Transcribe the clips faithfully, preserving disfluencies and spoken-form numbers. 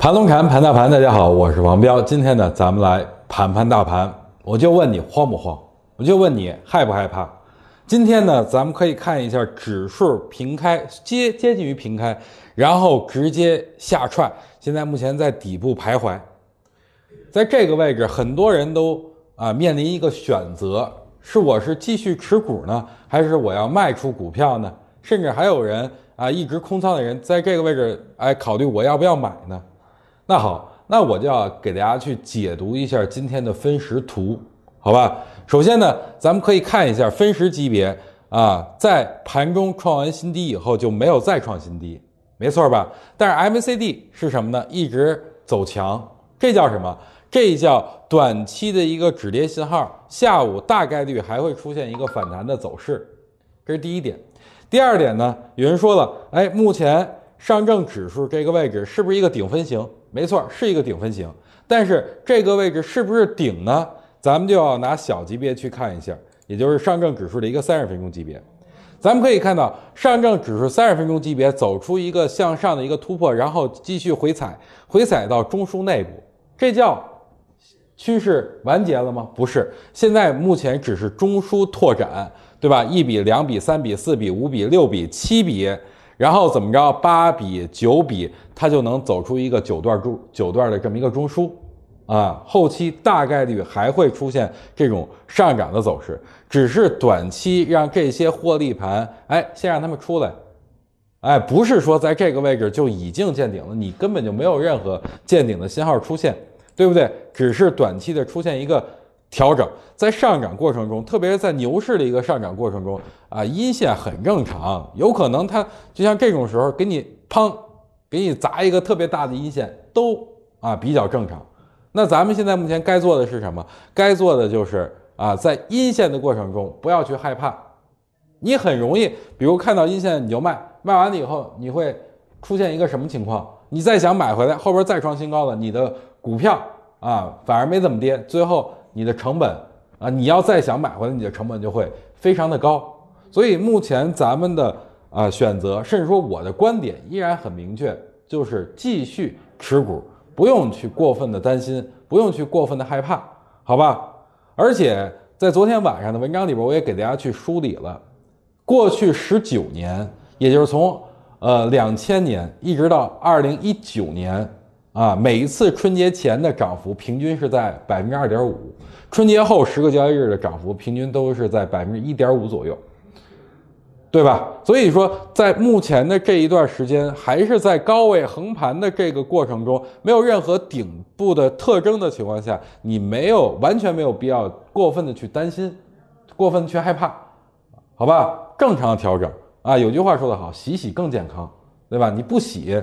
盘龙侃盘大盘，大家好，我是王彪。今天呢，咱们来盘盘大盘。我就问你慌不慌？我就问你害不害怕？今天呢，咱们可以看一下指数平开，接接近于平开，然后直接下踹。现在目前在底部徘徊，在这个位置，很多人都啊面临一个选择：是我是继续持股呢，还是我要卖出股票呢？甚至还有人啊一直空仓的人，在这个位置哎考虑我要不要买呢？那好，那我就要给大家去解读一下今天的分时图，好吧？首先呢，咱们可以看一下分时级别啊，在盘中创完新低以后就没有再创新低，没错吧？但是 M C D 是什么呢？一直走强，这叫什么？这叫短期的一个止跌信号，下午大概率还会出现一个反弹的走势，这是第一点。第二点呢，有人说了，哎，目前上证指数这个位置是不是一个顶分型？没错，是一个顶分型，但是这个位置是不是顶呢？咱们就要拿小级别去看一下，也就是上证指数的一个三十分钟级别。咱们可以看到，上证指数三十分钟级别走出一个向上的一个突破，然后继续回踩，回踩到中枢内部，这叫趋势完结了吗？不是，现在目前只是中枢拓展，对吧？一比、两比、三比、四比、五比、六比、七比。然后怎么着八比九比它就能走出一个九段中九段的这么一个中枢啊，后期大概率还会出现这种上涨的走势，只是短期让这些获利盘哎先让他们出来，哎不是说在这个位置就已经见顶了，你根本就没有任何见顶的信号出现，对不对？只是短期的出现一个调整，在上涨过程中，特别是在牛市的一个上涨过程中啊，阴线很正常，有可能它就像这种时候给你砰，给你砸一个特别大的阴线，都啊比较正常。那咱们现在目前该做的是什么？该做的就是啊，在阴线的过程中不要去害怕，你很容易，比如看到阴线你就卖，卖完了以后你会出现一个什么情况？你再想买回来，后边再创新高了，你的股票啊反而没怎么跌，最后。你的成本啊，你要再想买回来，你的成本就会非常的高。所以目前咱们的啊、呃、选择，甚至说我的观点依然很明确，就是继续持股，不用去过分的担心，不用去过分的害怕，好吧？而且在昨天晚上的文章里边，我也给大家去梳理了过去十九年，也就是从呃两千年一直到二零一九年。啊，每一次春节前的涨幅平均是在 百分之二点五， 春节后十个交易日的涨幅平均都是在 百分之一点五 左右，对吧？所以说在目前的这一段时间还是在高位横盘的这个过程中，没有任何顶部的特征的情况下，你没有完全没有必要过分的去担心，过分的去害怕，好吧？正常调整啊，有句话说得好，洗洗更健康，对吧？你不洗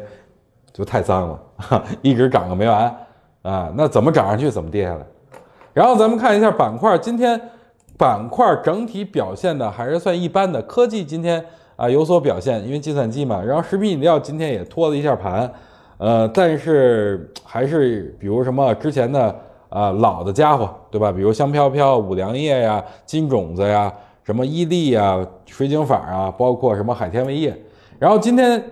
就太脏了，一直涨个没完啊！那怎么涨上去，怎么跌下来？然后咱们看一下板块，今天板块整体表现的还是算一般的。科技今天啊有所表现，因为计算机嘛。然后食品饮料今天也拖了一下盘，呃，但是还是比如什么之前的啊、呃、老的家伙，对吧？比如香飘飘、五粮液呀、金种子呀、什么伊利呀、水井坊啊，包括什么海天味业。然后今天。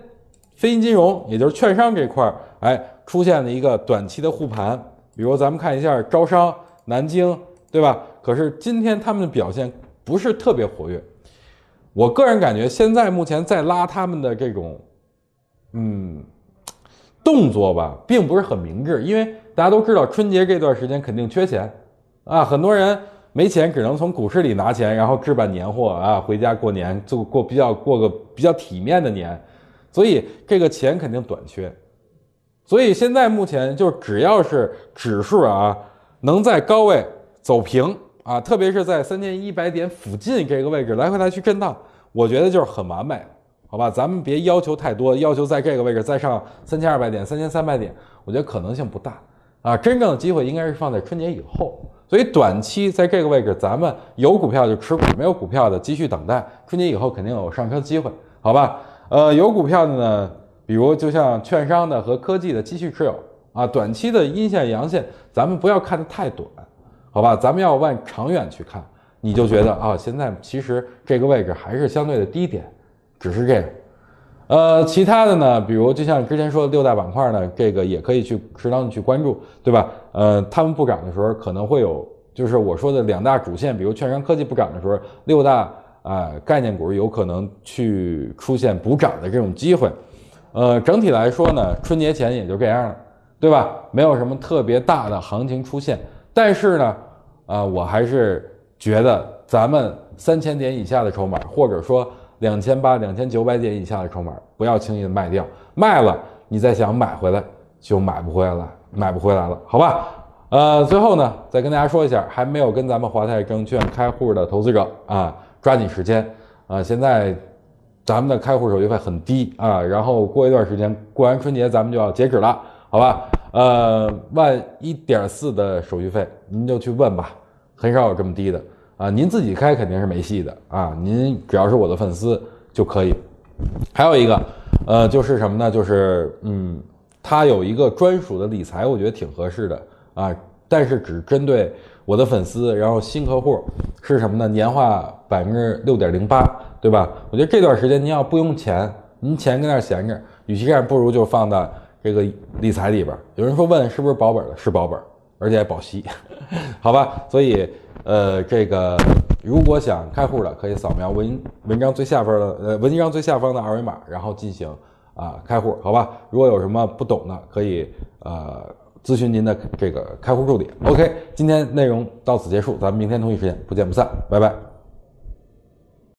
非银金融，也就是券商这块，哎，出现了一个短期的护盘。比如咱们看一下招商、南京，对吧？可是今天他们的表现不是特别活跃。我个人感觉，现在目前在拉他们的这种，嗯，动作吧，并不是很明智。因为大家都知道，春节这段时间肯定缺钱啊，很多人没钱，只能从股市里拿钱，然后置办年货啊，回家过年，就过比较过个比较体面的年。所以这个钱肯定短缺，所以现在目前就只要是指数啊能在高位走平啊，特别是在三千一百点附近这个位置来回来去震荡，我觉得就是很完美，好吧？咱们别要求太多，要求在这个位置再上三千二百点、三千三百点，我觉得可能性不大啊。真正的机会应该是放在春节以后，所以短期在这个位置，咱们有股票就持股，没有股票的继续等待，春节以后肯定有上车机会，好吧？呃，有股票的呢，比如就像券商的和科技的继续持有啊，短期的阴线阳线咱们不要看得太短，好吧？咱们要往长远去看，你就觉得啊，现在其实这个位置还是相对的低点，只是这样。呃，其他的呢，比如就像之前说的六大板块呢，这个也可以去适当的去关注，对吧？呃，他们不涨的时候可能会有，就是我说的两大主线，比如券商科技不涨的时候，六大啊、呃、概念股有可能去出现补涨的这种机会。呃，整体来说呢，春节前也就这样了，对吧？没有什么特别大的行情出现，但是呢，啊、呃，我还是觉得咱们三千点以下的筹码，或者说两千八百、两千九百点以下的筹码，不要轻易的卖掉，卖了你再想买回来就买不回来了，买不回来了，好吧？呃，最后呢，再跟大家说一下，还没有跟咱们华泰证券开户的投资者啊，抓紧时间啊！现在咱们的开户手续费很低啊，然后过一段时间，过完春节咱们就要截止了，好吧？呃，万 一点四 的手续费您就去问吧，很少有这么低的。啊，您自己开肯定是没戏的啊！您只要是我的粉丝就可以。还有一个，呃，就是什么呢？就是嗯，它有一个专属的理财，我觉得挺合适的啊。但是只针对我的粉丝，然后新客户是什么呢？年化百分之六点零八，对吧？我觉得这段时间您要不用钱，您钱跟那闲着，与其这样，不如就放到这个理财里边。有人说问是不是保本了？是保本，而且还保息，好吧？所以。呃，这个如果想开户的，可以扫描文文章最下方的呃文章最下方的二维码，然后进行啊、呃、开户，好吧？如果有什么不懂的，可以呃咨询您的这个开户助理。OK， 今天内容到此结束，咱们明天同一时间不见不散，拜拜。